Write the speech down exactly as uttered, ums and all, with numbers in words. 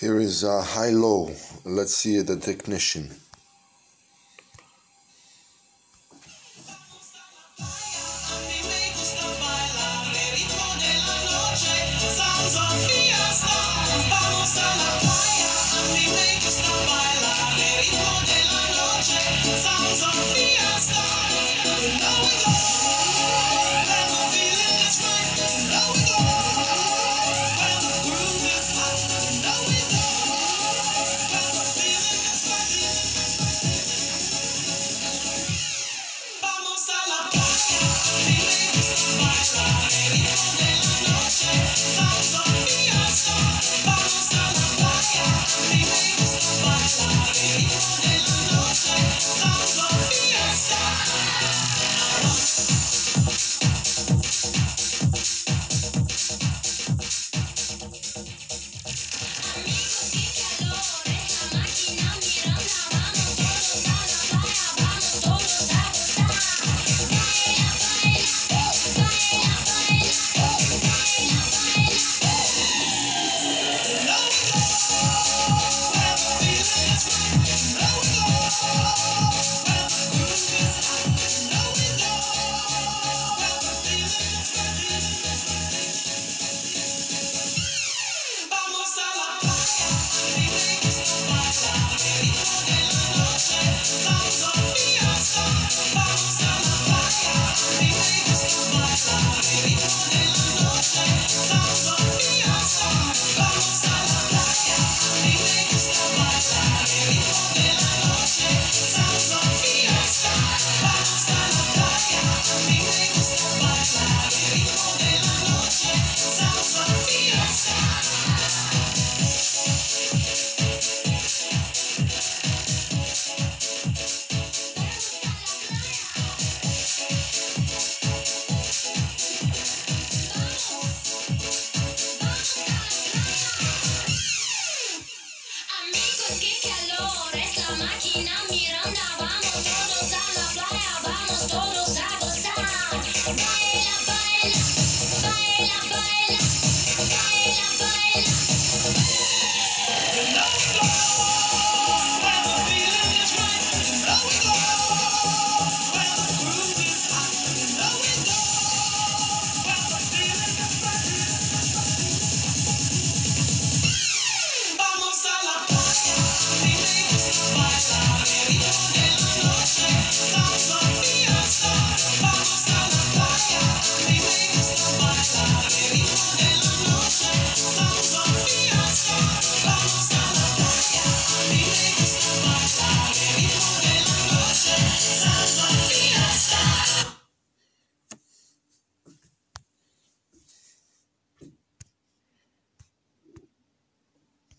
Here is a high low. Let's see the technician.